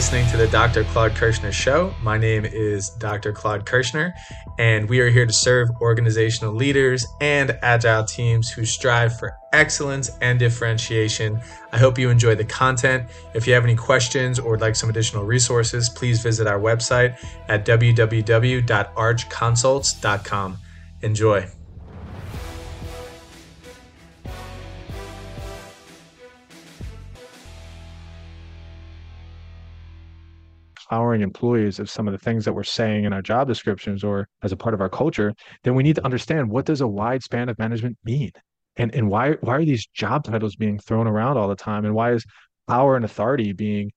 listening to the Dr. Claude Kirshner Show. My name is Dr. Claude Kirshner, and we are here to serve organizational leaders and agile teams who strive for excellence and differentiation. I hope you enjoy the content. If you have any questions or would like some additional resources, please visit our website at www.archconsults.com. Enjoy. Empowering employees of some of the things that we're saying in our job descriptions or as a part of our culture, then we need to understand, what does a wide span of management mean? And why are these job titles being thrown around all the time? And why is power and authority being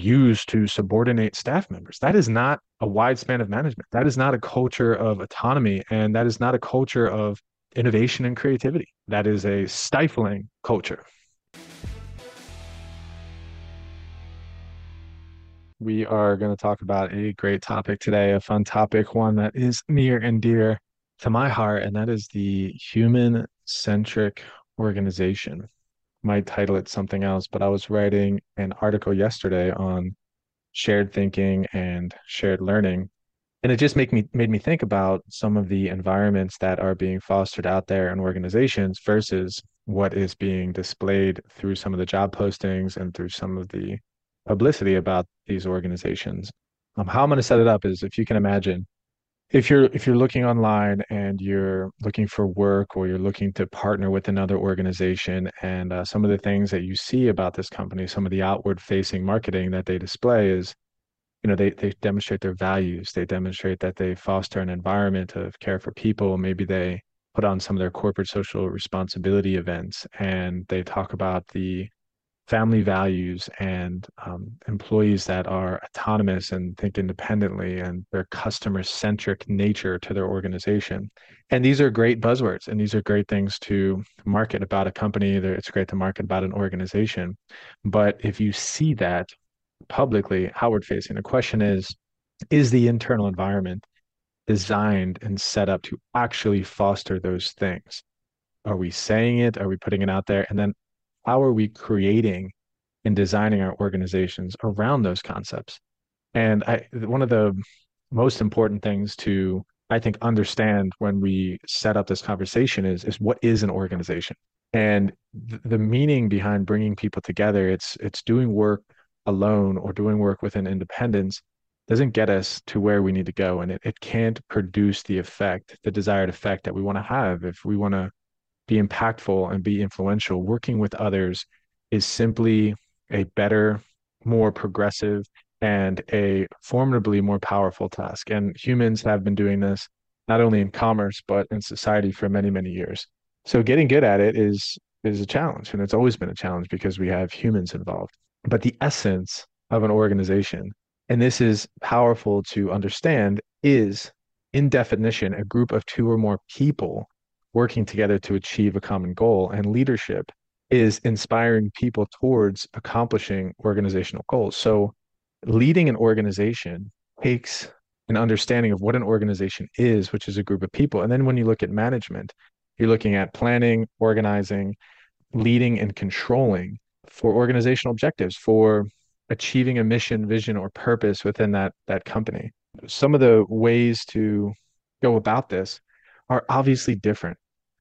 used to subordinate staff members? That is not a wide span of management. That is not a culture of autonomy. And that is not a culture of innovation and creativity. That is a stifling culture. We are going to talk about a great topic today, a fun topic, one that is near and dear to my heart, and that is the human-centric organization. Might title it something else, but I was writing an article yesterday on shared thinking and shared learning, and it just made me think about some of the environments that are being fostered out there in organizations versus what is being displayed through some of the job postings and through some of the publicity about these organizations. How I'm going to set it up is, if you can imagine, if you're looking online and you're looking for work or you're looking to partner with another organization, and some of the things that you see about this company, some of the outward facing marketing that they display is, they demonstrate their values. They demonstrate that they foster an environment of care for people. Maybe they put on some of their corporate social responsibility events, and they talk about the family values and employees that are autonomous and think independently, and their customer-centric nature to their organization. And these are great buzzwords, and these are great things to market about a company. It's great to market about an organization. But if you see that publicly, outward-facing, the question is the internal environment designed and set up to actually foster those things? Are we saying it? Are we putting it out there? And then how are we creating and designing our organizations around those concepts? And one of the most important things to, I think, understand when we set up this conversation is what is an organization? And the meaning behind bringing people together, it's doing work alone or doing work within independence doesn't get us to where we need to go. And it can't produce the desired effect that we want to have. If we want to be impactful and be influential, working with others is simply a better, more progressive, and a formidably more powerful task. And humans have been doing this not only in commerce, but in society for many, many years. So getting good at it is a challenge, and it's always been a challenge because we have humans involved. But the essence of an organization, and this is powerful to understand, is, in definition, a group of two or more people working together to achieve a common goal. And leadership is inspiring people towards accomplishing organizational goals. So leading an organization takes an understanding of what an organization is, which is a group of people. And then when you look at management, you're looking at planning, organizing, leading, and controlling for organizational objectives, for achieving a mission, vision, or purpose within that company. Some of the ways to go about this are obviously different,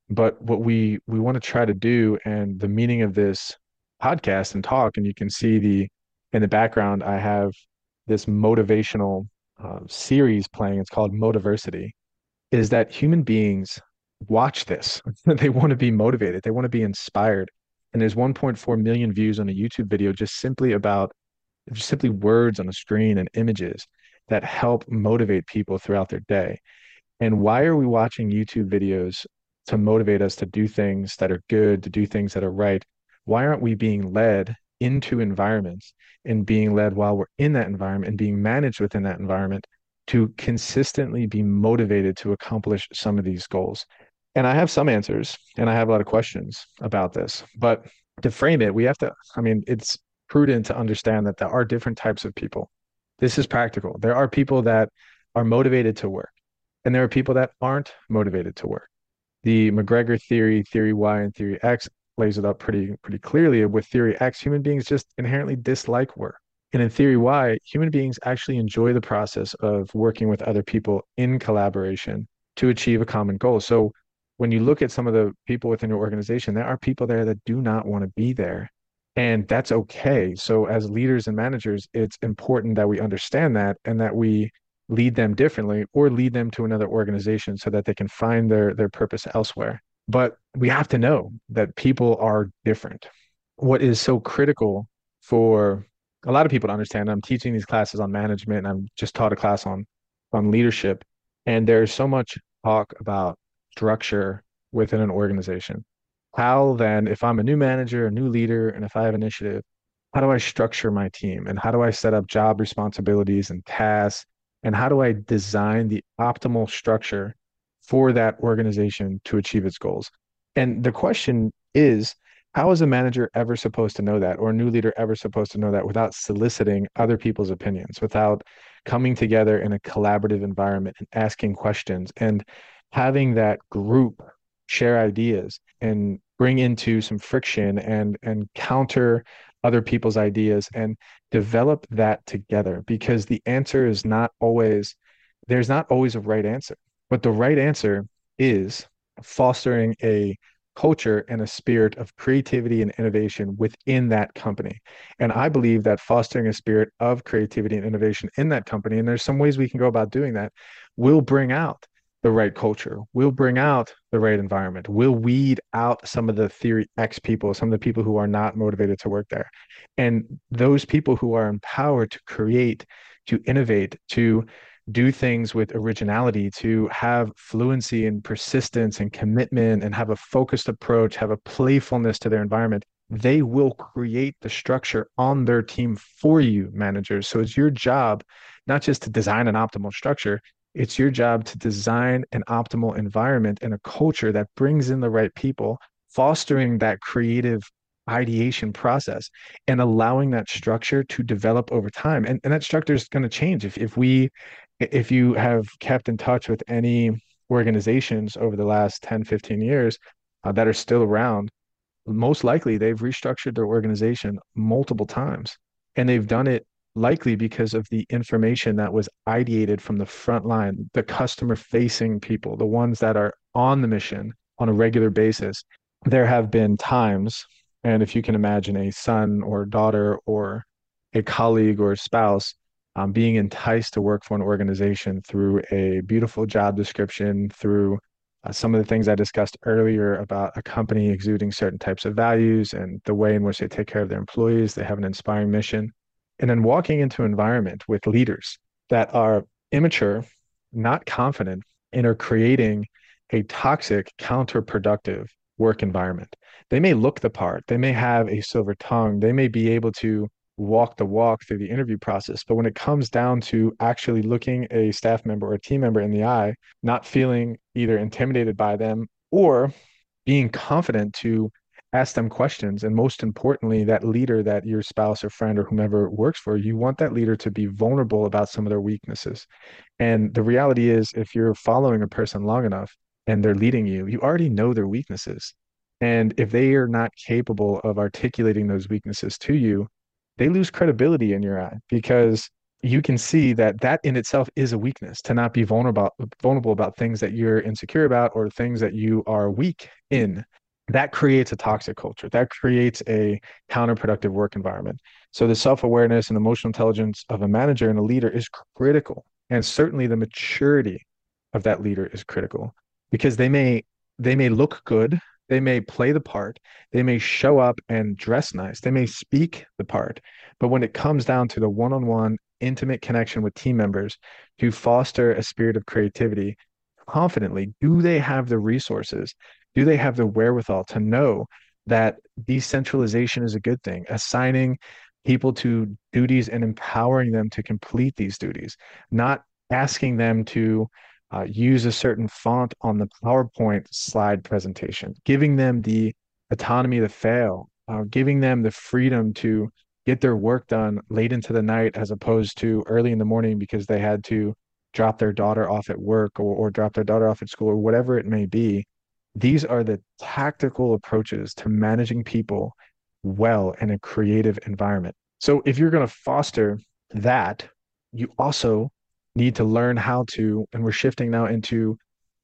but what we want to try to do, and the meaning of this podcast and talk, and you can see in the background, I have this motivational series playing. It's called Motiversity. Is that human beings watch this? They want to be motivated. They want to be inspired. And there's 1.4 million views on a YouTube video just simply about words on a screen and images that help motivate people throughout their day. And why are we watching YouTube videos to motivate us to do things that are good, to do things that are right? Why aren't we being led into environments and being led while we're in that environment and being managed within that environment to consistently be motivated to accomplish some of these goals? And I have some answers, and I have a lot of questions about this. But to frame it, we have to, it's prudent to understand that there are different types of people. This is practical. There are people that are motivated to work, and there are people that aren't motivated to work. The McGregor theory, Theory Y, and Theory X lays it up pretty clearly. With Theory X, human beings just inherently dislike work. And in Theory Y, human beings actually enjoy the process of working with other people in collaboration to achieve a common goal. So when you look at some of the people within your organization, there are people there that do not want to be there. And that's okay. So as leaders and managers, it's important that we understand that and that we lead them differently or lead them to another organization so that they can find their purpose elsewhere. But we have to know that people are different. What is so critical for a lot of people to understand, I'm teaching these classes on management, and I'm just taught a class on leadership. And there's so much talk about structure within an organization. How then, if I'm a new manager, a new leader, and if I have initiative, how do I structure my team? And how do I set up job responsibilities and tasks? And how do I design the optimal structure for that organization to achieve its goals? And the question is, how is a manager ever supposed to know that, or a new leader ever supposed to know that without soliciting other people's opinions, without coming together in a collaborative environment and asking questions and having that group share ideas and bring into some friction and counter other people's ideas and develop that together? Because the answer is not always, there's not always a right answer, but the right answer is fostering a culture and a spirit of creativity and innovation within that company. And I believe that fostering a spirit of creativity and innovation in that company, and there's some ways we can go about doing that, will bring out the right culture, will bring out the right environment, will weed out some of the Theory X people, some of the people who are not motivated to work there. And those people who are empowered to create, to innovate, to do things with originality, to have fluency and persistence and commitment and have a focused approach, have a playfulness to their environment, they will create the structure on their team for you, managers. So it's your job, not just to design an optimal structure, it's your job to design an optimal environment and a culture that brings in the right people, fostering that creative ideation process and allowing that structure to develop over time. And that structure is going to change. If you have kept in touch with any organizations over the last 10, 15 years that are still around, most likely they've restructured their organization multiple times. And they've done it likely because of the information that was ideated from the front line, the customer-facing people, the ones that are on the mission on a regular basis. There have been times, and if you can imagine a son or daughter or a colleague or a spouse being enticed to work for an organization through a beautiful job description, through some of the things I discussed earlier about a company exuding certain types of values and the way in which they take care of their employees, they have an inspiring mission. And then walking into an environment with leaders that are immature, not confident, and are creating a toxic, counterproductive work environment. They may look the part, they may have a silver tongue, they may be able to walk the walk through the interview process. But when it comes down to actually looking a staff member or a team member in the eye, not feeling either intimidated by them or being confident to ask them questions. And most importantly, that leader that your spouse or friend or whomever works for, you want that leader to be vulnerable about some of their weaknesses. And the reality is, if you're following a person long enough and they're leading you, you already know their weaknesses. And if they are not capable of articulating those weaknesses to you, they lose credibility in your eye, because you can see that in itself is a weakness, to not be vulnerable about things that you're insecure about or things that you are weak in. That creates a toxic culture. That creates a counterproductive work environment. So the self-awareness and emotional intelligence of a manager and a leader is critical. And certainly the maturity of that leader is critical, because they may look good. They may play the part. They may show up and dress nice. They may speak the part. But when it comes down to the one-on-one intimate connection with team members to foster a spirit of creativity confidently, do they have the resources? Do they have the wherewithal to know that decentralization is a good thing? Assigning people to duties and empowering them to complete these duties, not asking them to use a certain font on the PowerPoint slide presentation, giving them the autonomy to fail, giving them the freedom to get their work done late into the night as opposed to early in the morning because they had to drop their daughter off at work or drop their daughter off at school or whatever it may be. These are the tactical approaches to managing people well in a creative environment. So if you're going to foster that, you also need to learn how to, and we're shifting now into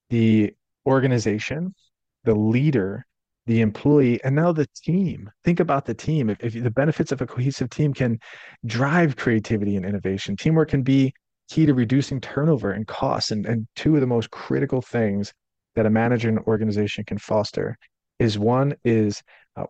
the organization, the leader, the employee, and now the team. Think about the team. If the benefits of a cohesive team can drive creativity and innovation, teamwork can be key to reducing turnover and costs. And two of the most critical things that a manager and organization can foster is one is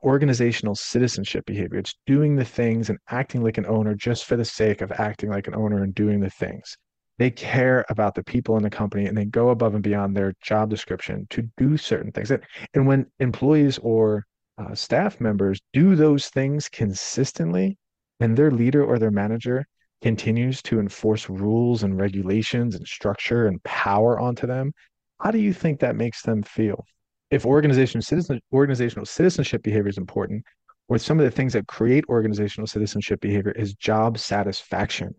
organizational citizenship behavior. It's doing the things and acting like an owner just for the sake of acting like an owner and doing the things. They care about the people in the company and they go above and beyond their job description to do certain things. And when employees or staff members do those things consistently and their leader or their manager continues to enforce rules and regulations and structure and power onto them, how do you think that makes them feel? If organizational citizenship behavior is important, or some of the things that create organizational citizenship behavior is job satisfaction.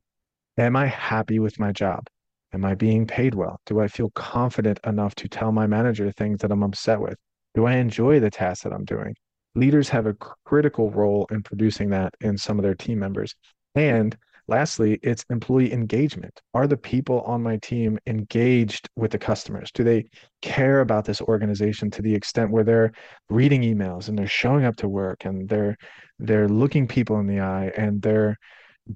Am I happy with my job? Am I being paid well? Do I feel confident enough to tell my manager things that I'm upset with? Do I enjoy the task that I'm doing? Leaders have a critical role in producing that in some of their team members. And lastly, it's employee engagement. Are the people on my team engaged with the customers? Do they care about this organization to the extent where they're reading emails and they're showing up to work and they're looking people in the eye and they're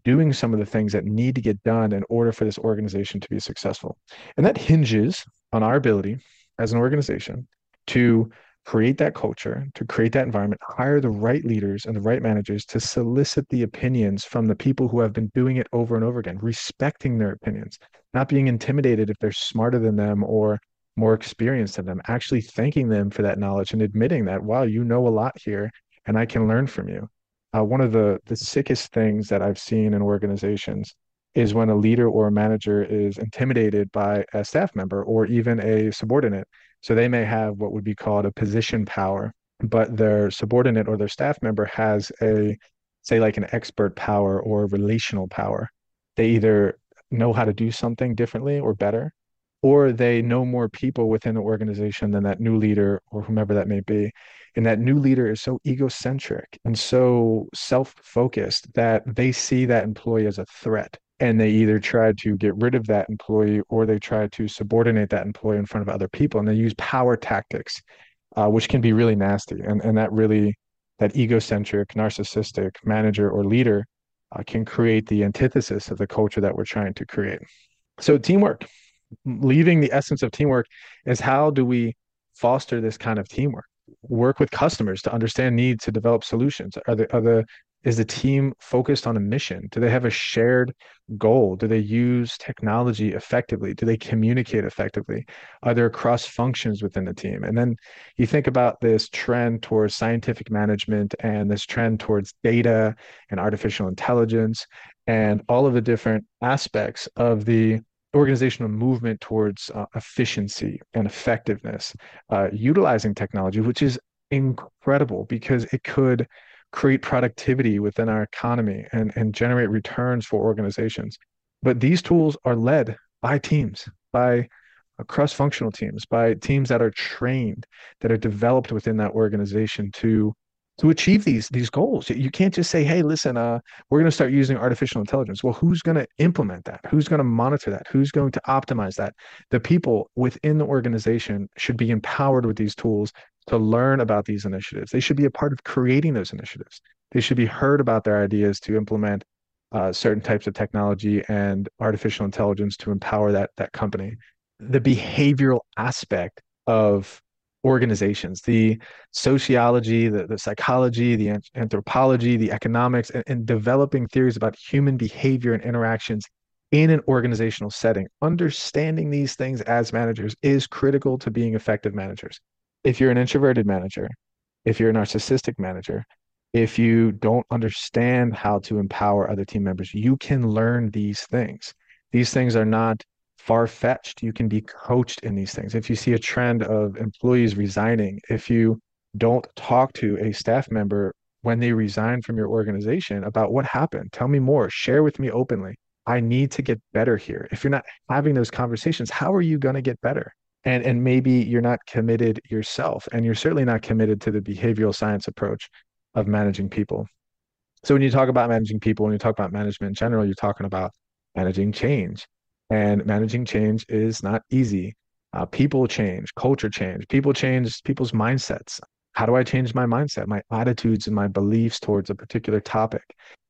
doing some of the things that need to get done in order for this organization to be successful? And that hinges on our ability as an organization to create that culture, to create that environment, hire the right leaders and the right managers to solicit the opinions from the people who have been doing it over and over again, respecting their opinions, not being intimidated if they're smarter than them or more experienced than them, actually thanking them for that knowledge and admitting that, wow, you know a lot here and I can learn from you. One of the sickest things that I've seen in organizations is when a leader or a manager is intimidated by a staff member or even a subordinate. So they may have what would be called a position power, but their subordinate or their staff member has a, say like an expert power or relational power. They either know how to do something differently or better, or they know more people within the organization than that new leader or whomever that may be. And that new leader is so egocentric and so self-focused that they see that employee as a threat. And they either try to get rid of that employee or they try to subordinate that employee in front of other people. And they use power tactics, which can be really nasty. And that egocentric, narcissistic manager or leader can create the antithesis of the culture that we're trying to create. So teamwork, leaving the essence of teamwork is how do we foster this kind of teamwork? Work with customers to understand needs, to develop solutions. Is the team focused on a mission? Do they have a shared goal? Do they use technology effectively? Do they communicate effectively? Are there cross functions within the team? And then you think about this trend towards scientific management and this trend towards data and artificial intelligence and all of the different aspects of the organizational movement towards efficiency and effectiveness, utilizing technology, which is incredible because it could create productivity within our economy and generate returns for organizations. But these tools are led by teams, by cross-functional teams, by teams that are trained, that are developed within that organization to achieve these goals. You can't just say, hey, listen, we're going to start using artificial intelligence. Well, who's going to implement that? Who's going to monitor that? Who's going to optimize that? The people within the organization should be empowered with these tools to learn about these initiatives. They should be a part of creating those initiatives. They should be heard about their ideas to implement certain types of technology and artificial intelligence to empower that company. The behavioral aspect of organizations, the sociology, the psychology, the anthropology, the economics, and developing theories about human behavior and interactions in an organizational setting. Understanding these things as managers is critical to being effective managers. If you're an introverted manager, if you're a narcissistic manager, if you don't understand how to empower other team members, you can learn these things. These things are not far-fetched. You can be coached in these things. If you see a trend of employees resigning, if you don't talk to a staff member when they resign from your organization about what happened, tell me more, share with me openly. I need to get better here. If you're not having those conversations, how are you going to get better? And maybe you're not committed yourself, and you're certainly not committed to the behavioral science approach of managing people. So when you talk about managing people, when you talk about management in general, you're talking about managing change. And managing change is not easy. People change, culture change, people change people's mindsets. How do I change my mindset, my attitudes, and my beliefs towards a particular topic?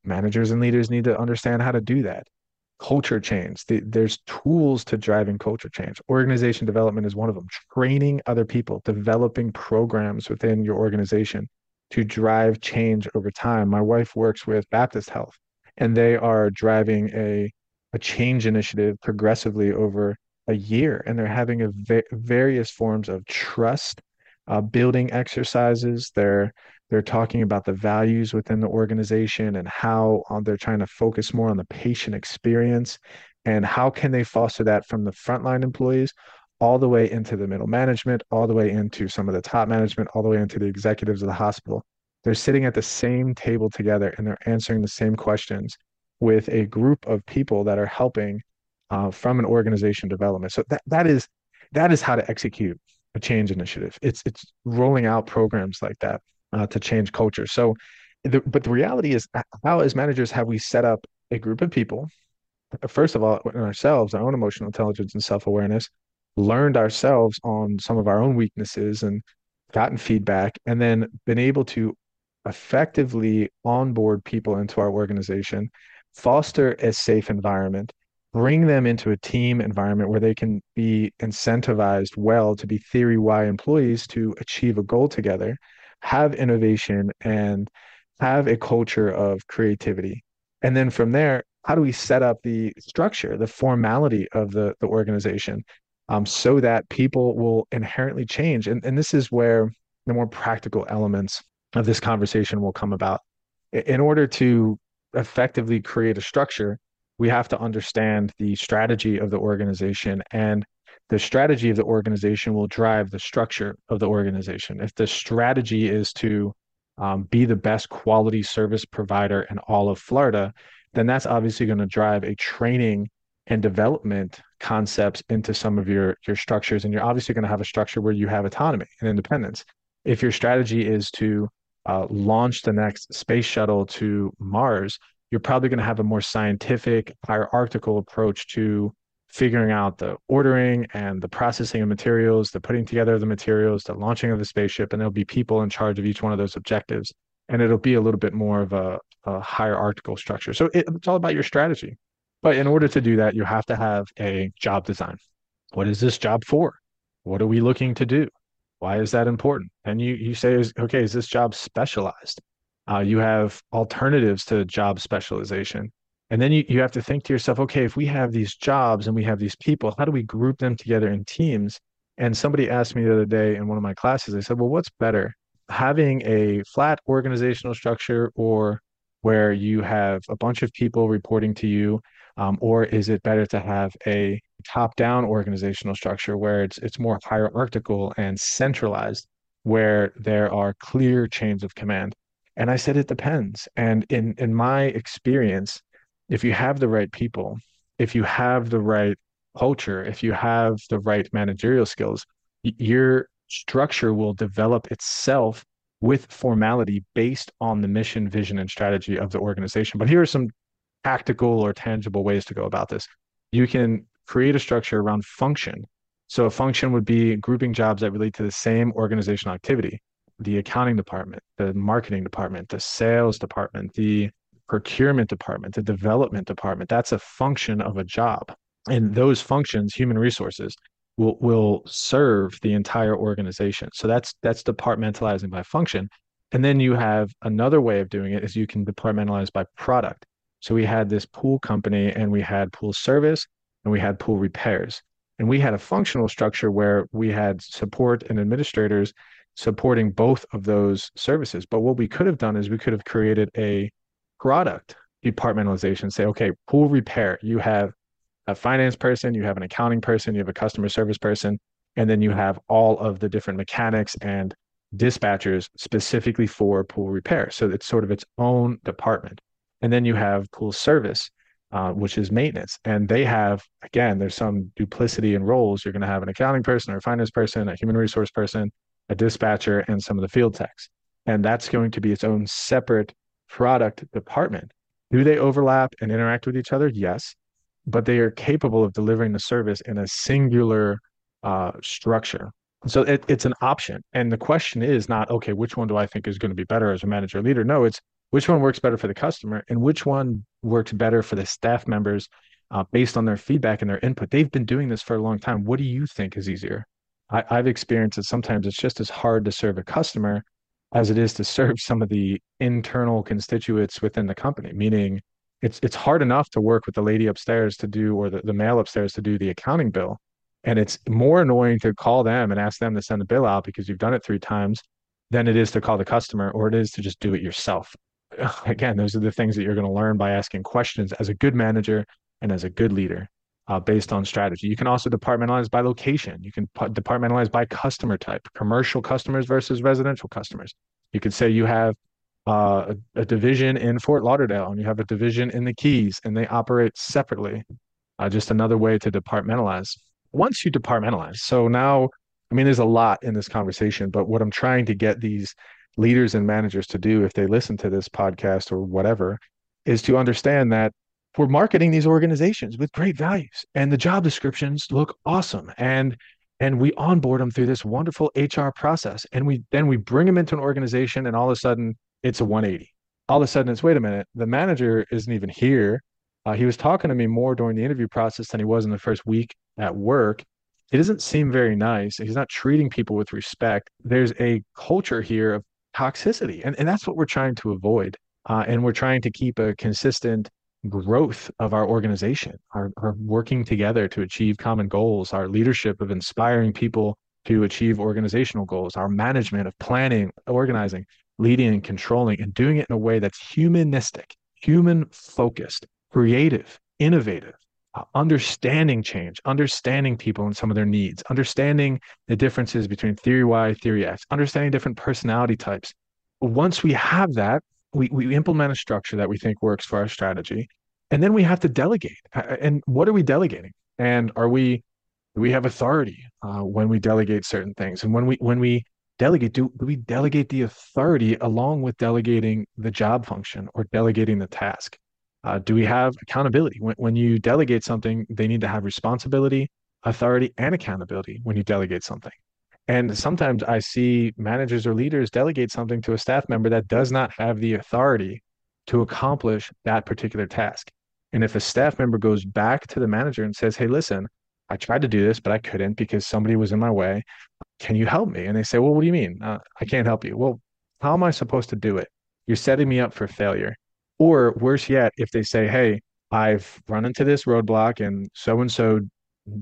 Managers and leaders need to understand how to do that. Culture change. There's tools to driving culture change. Organization development is one of them. Training other people, developing programs within your organization to drive change over time. My wife works with Baptist Health, and they are driving a change initiative progressively over a year. And they're having various forms of trust building exercises. They're talking about the values within the organization and how they're trying to focus more on the patient experience and how can they foster that from the frontline employees all the way into the middle management, all the way into some of the top management, all the way into the executives of the hospital. They're sitting at the same table together and they're answering the same questions with a group of people that are helping from an organization development. So that is how to execute a change initiative. It's rolling out programs like that to change culture. So, but the reality is, how as managers have we set up a group of people? First of all, in ourselves, our own emotional intelligence and self-awareness, learned ourselves on some of our own weaknesses and gotten feedback, and then been able to effectively onboard people into our organization, foster a safe environment, bring them into a team environment where they can be incentivized well to be Theory Y employees to achieve a goal together, have innovation, and have a culture of creativity. And then from there, how do we set up the structure, the formality of the organization so that people will inherently change? And this is where the more practical elements of this conversation will come about. In order to effectively create a structure, we have to understand the strategy of the organization, and the strategy of the organization will drive the structure of the organization. If the strategy is to be the best quality service provider in all of Florida, then that's obviously going to drive a training and development concepts into some of your structures. And you're obviously going to have a structure where you have autonomy and independence. If your strategy is to launch the next space shuttle to Mars, you're probably going to have a more scientific, hierarchical approach to figuring out the ordering and the processing of materials, the putting together of the materials, the launching of the spaceship, and there'll be people in charge of each one of those objectives. And it'll be a little bit more of a hierarchical structure. So it's all about your strategy. But in order to do that, you have to have a job design. What is this job for? What are we looking to do? Why is that important? And you say, okay, is this job specialized? You have alternatives to job specialization. And then you have to think to yourself, okay, if we have these jobs and we have these people, how do we group them together in teams? And somebody asked me the other day in one of my classes, they said, well, what's better, having a flat organizational structure or where you have a bunch of people reporting to you, or is it better to have a top-down organizational structure where it's more hierarchical and centralized, where there are clear chains of command? And I said, it depends. And in my experience, if you have the right people, if you have the right culture, if you have the right managerial skills, your structure will develop itself with formality based on the mission, vision, and strategy of the organization. But here are some tactical or tangible ways to go about this. You can create a structure around function. So a function would be grouping jobs that relate to the same organizational activity. The accounting department, the marketing department, the sales department, the procurement department, the development department. That's a function of a job. And those functions, human resources, will serve the entire organization. So that's departmentalizing by function. And then you have another way of doing it is you can departmentalize by product. So we had this pool company and we had pool service and we had pool repairs. And we had a functional structure where we had support and administrators supporting both of those services. But what we could have done is we could have created a product departmentalization, say, okay, pool repair, you have a finance person, you have an accounting person, you have a customer service person, and then you have all of the different mechanics and dispatchers specifically for pool repair. So it's sort of its own department. And then you have pool service, which is maintenance. And they have, again, there's some duplicity in roles. You're going to have an accounting person or a finance person, a human resource person, a dispatcher, and some of the field techs. And that's going to be its own separate product department. Do they overlap and interact with each other? Yes, but they are capable of delivering the service in a singular structure. So it's an option. And the question is not, okay, which one do I think is going to be better as a manager or leader? No, it's which one works better for the customer and which one works better for the staff members based on their feedback and their input. They've been doing this for a long time. What do you think is easier? I've experienced that sometimes it's just as hard to serve a customer as it is to serve some of the internal constituents within the company, meaning it's hard enough to work with the lady upstairs to do, or the male upstairs to do the accounting bill. And it's more annoying to call them and ask them to send the bill out because you've done it 3 times than it is to call the customer, or it is to just do it yourself. Again, those are the things that you're going to learn by asking questions as a good manager and as a good leader based on strategy. You can also departmentalize by location. You can departmentalize by customer type, commercial customers versus residential customers. You could say you have a division in Fort Lauderdale and you have a division in the Keys, and they operate separately. Just another way to departmentalize. Once you departmentalize, so now, I mean, there's a lot in this conversation, but what I'm trying to get these leaders and managers to do, if they listen to this podcast or whatever, is to understand that we're marketing these organizations with great values and the job descriptions look awesome. And we onboard them through this wonderful HR process. And then we bring them into an organization, and all of a sudden it's a 180. All of a sudden it's, wait a minute, the manager isn't even here. He was talking to me more during the interview process than he was in the first week at work. It doesn't seem very nice. He's not treating people with respect. There's a culture here of toxicity. And that's what we're trying to avoid. And we're trying to keep a consistent growth of our organization, our working together to achieve common goals, our leadership of inspiring people to achieve organizational goals, our management of planning, organizing, leading, and controlling, and doing it in a way that's humanistic, human-focused, creative, innovative, understanding change, understanding people and some of their needs, understanding the differences between Theory Y, Theory X, understanding different personality types. Once we have that, we implement a structure that we think works for our strategy, and then we have to delegate. And what are we delegating? And do we have authority when we delegate certain things? And when we delegate, do we delegate the authority along with delegating the job function or delegating the task? Do we have accountability? When you delegate something, they need to have responsibility, authority, and accountability when you delegate something. And sometimes I see managers or leaders delegate something to a staff member that does not have the authority to accomplish that particular task. And if a staff member goes back to the manager and says, hey, listen, I tried to do this, but I couldn't because somebody was in my way. Can you help me? And they say, well, what do you mean? I can't help you. Well, how am I supposed to do it? You're setting me up for failure. Or worse yet, if they say, hey, I've run into this roadblock and so-and-so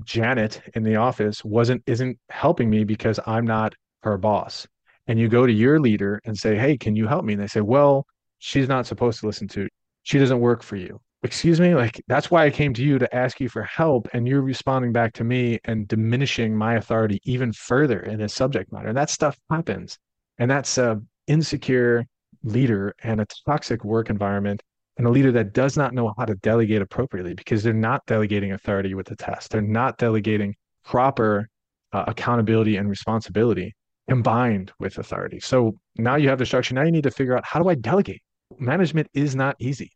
Janet in the office isn't helping me because I'm not her boss. And you go to your leader and say, hey, can you help me? And they say, well, she's not supposed to listen to you. She doesn't work for you. Excuse me? Like, that's why I came to you to ask you for help. And you're responding back to me and diminishing my authority even further in this subject matter. And that stuff happens. And that's insecure leader and a toxic work environment, and a leader that does not know how to delegate appropriately because they're not delegating authority with the task. They're not delegating proper accountability and responsibility combined with authority. So now you have the structure. Now you need to figure out, how do I delegate? Management is not easy.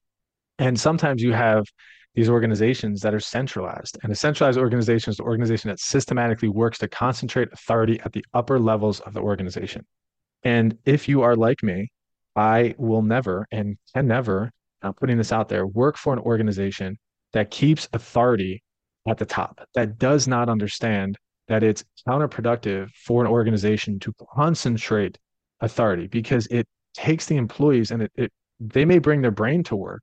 And sometimes you have these organizations that are centralized, and a centralized organization is the organization that systematically works to concentrate authority at the upper levels of the organization. And if you are like me, I will never and can never, I'm putting this out there, work for an organization that keeps authority at the top, that does not understand that it's counterproductive for an organization to concentrate authority, because it takes the employees and they may bring their brain to work,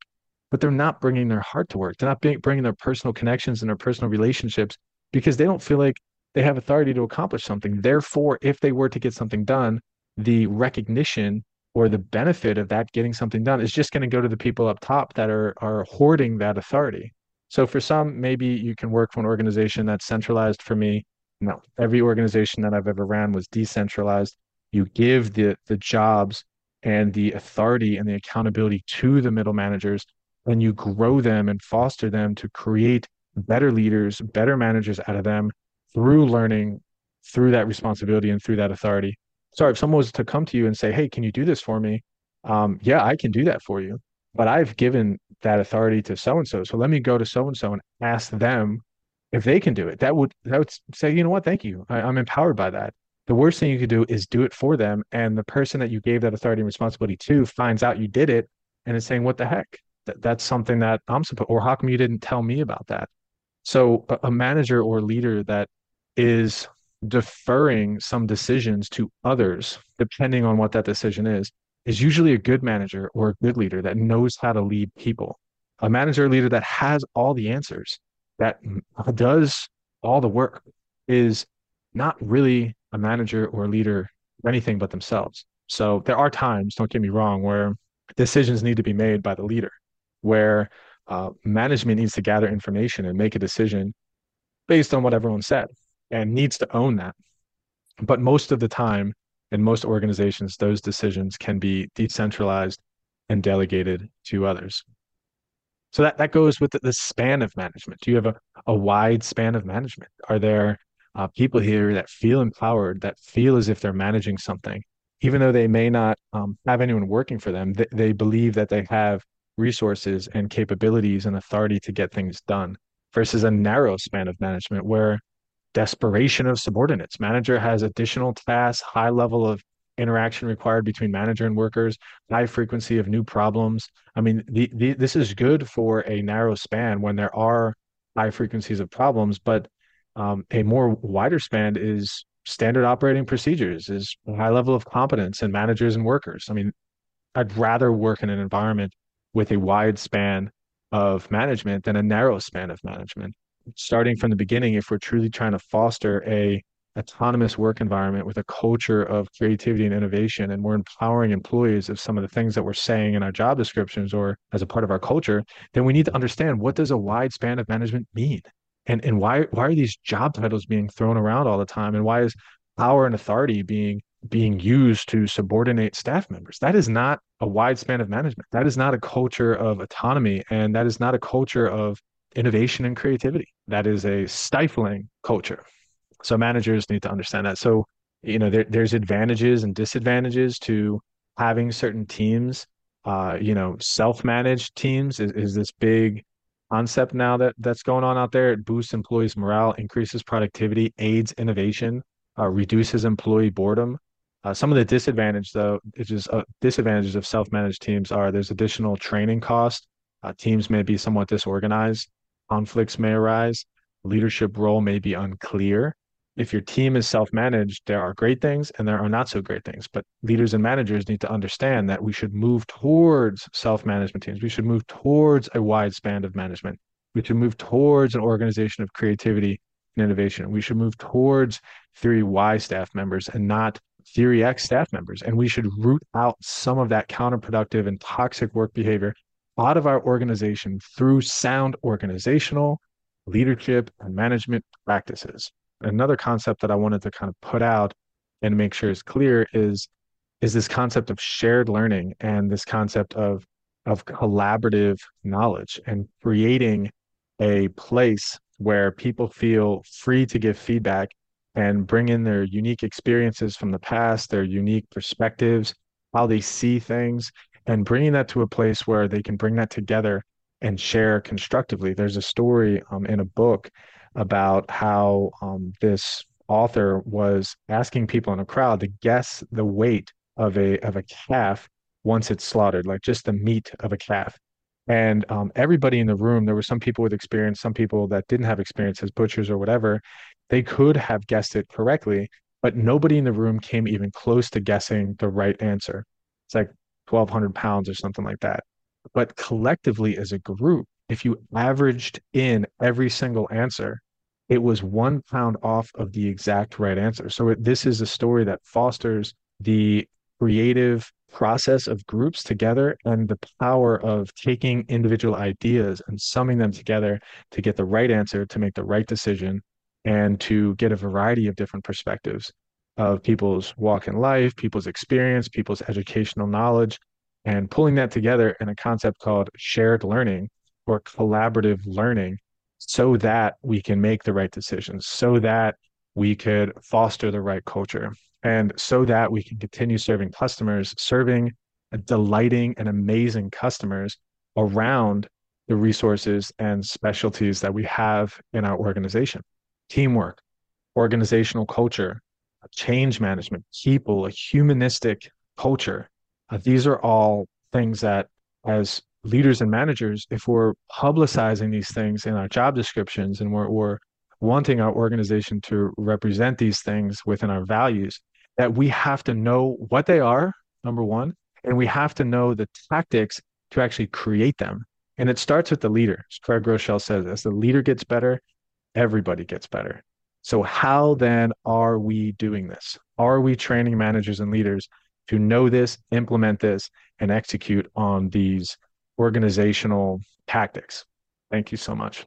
but they're not bringing their heart to work. They're not bringing their personal connections and their personal relationships because they don't feel like they have authority to accomplish something. Therefore, if they were to get something done, the recognition or the benefit of that getting something done is just going to go to the people up top that are hoarding that authority. So for some, maybe you can work for an organization that's centralized. For me, no. Every organization that I've ever ran was decentralized. You give the jobs and the authority and the accountability to the middle managers, and you grow them and foster them to create better leaders, better managers out of them through learning, through that responsibility and through that authority. Sorry, if someone was to come to you and say, hey, can you do this for me? yeah, I can do that for you, but I've given that authority to so-and-so. So let me go to so-and-so and ask them if they can do it. That would say, you know what? Thank you. I'm empowered by that. The worst thing you could do is do it for them. And the person that you gave that authority and responsibility to finds out you did it and is saying, what the heck? That's something that I'm supposed, or how come you didn't tell me about that? So a manager or leader that is deferring some decisions to others, depending on what that decision is usually a good manager or a good leader that knows how to lead people. A manager or leader that has all the answers, that does all the work, is not really a manager or a leader of anything but themselves. So there are times, don't get me wrong, where decisions need to be made by the leader, where management needs to gather information and make a decision based on what everyone said and needs to own that. But most of the time in most organizations, those decisions can be decentralized and delegated to others. So that goes with the span of management. Do you have a wide span of management? Are there people here that feel empowered, that feel as if they're managing something? Even though they may not have anyone working for them, they believe that they have resources and capabilities and authority to get things done, versus a narrow span of management where desperation of subordinates. Manager has additional tasks, high level of interaction required between manager and workers, high frequency of new problems. I mean, this is good for a narrow span when there are high frequencies of problems, but a more wider span is standard operating procedures, is high level of competence in managers and workers. I mean, I'd rather work in an environment with a wide span of management than a narrow span of management. Starting from the beginning, if we're truly trying to foster a autonomous work environment with a culture of creativity and innovation, and we're empowering employees of some of the things that we're saying in our job descriptions or as a part of our culture, then we need to understand, what does a wide span of management mean? And why are these job titles being thrown around all the time? And why is power and authority being used to subordinate staff members? That is not a wide span of management. That is not a culture of autonomy. And that is not a culture of innovation and creativity. That is a stifling culture. So managers need to understand that. So, you know, there's advantages and disadvantages to having certain teams. You know, self-managed teams is this big concept now that's going on out there. It boosts employees' morale, increases productivity, aids innovation, reduces employee boredom. Some of the disadvantages of self-managed teams are there's additional training costs. Teams may be somewhat disorganized. Conflicts may arise. Leadership role may be unclear. If your team is self-managed, there are great things and there are not so great things. But leaders and managers need to understand that we should move towards self-management teams. We should move towards a wide span of management. We should move towards an organization of creativity and innovation. We should move towards Theory Y staff members and not Theory X staff members. And we should root out some of that counterproductive and toxic work behavior out of our organization through sound organizational leadership and management practices. Another concept that I wanted to kind of put out and make sure is clear is this concept of shared learning and this concept of collaborative knowledge, and creating a place where people feel free to give feedback and bring in their unique experiences from the past, their unique perspectives, how they see things, and bringing that to a place where they can bring that together and share constructively. There's a story in a book about how this author was asking people in a crowd to guess the weight of a calf once it's slaughtered, like just the meat of a calf. And everybody in the room, there were some people with experience, some people that didn't have experience as butchers or whatever, they could have guessed it correctly, but nobody in the room came even close to guessing the right answer. It's like 1,200 pounds or something like that. But collectively as a group, if you averaged in every single answer, it was 1 pound off of the exact right answer. So this is a story that fosters the creative process of groups together and the power of taking individual ideas and summing them together to get the right answer, to make the right decision, and to get a variety of different perspectives of people's walk in life, people's experience, people's educational knowledge, and pulling that together in a concept called shared learning or collaborative learning, so that we can make the right decisions, so that we could foster the right culture, and so that we can continue serving customers, serving delighting and amazing customers around the resources and specialties that we have in our organization. Teamwork, organizational culture, change management, people, a humanistic culture. These are all things that as leaders and managers, if we're publicizing these things in our job descriptions and we're wanting our organization to represent these things within our values, that we have to know what they are, number one, and we have to know the tactics to actually create them. And it starts with the leader. As Craig Groeschel says, as the leader gets better, everybody gets better. So how then are we doing this? Are we training managers and leaders to know this, implement this, and execute on these organizational tactics? Thank you so much.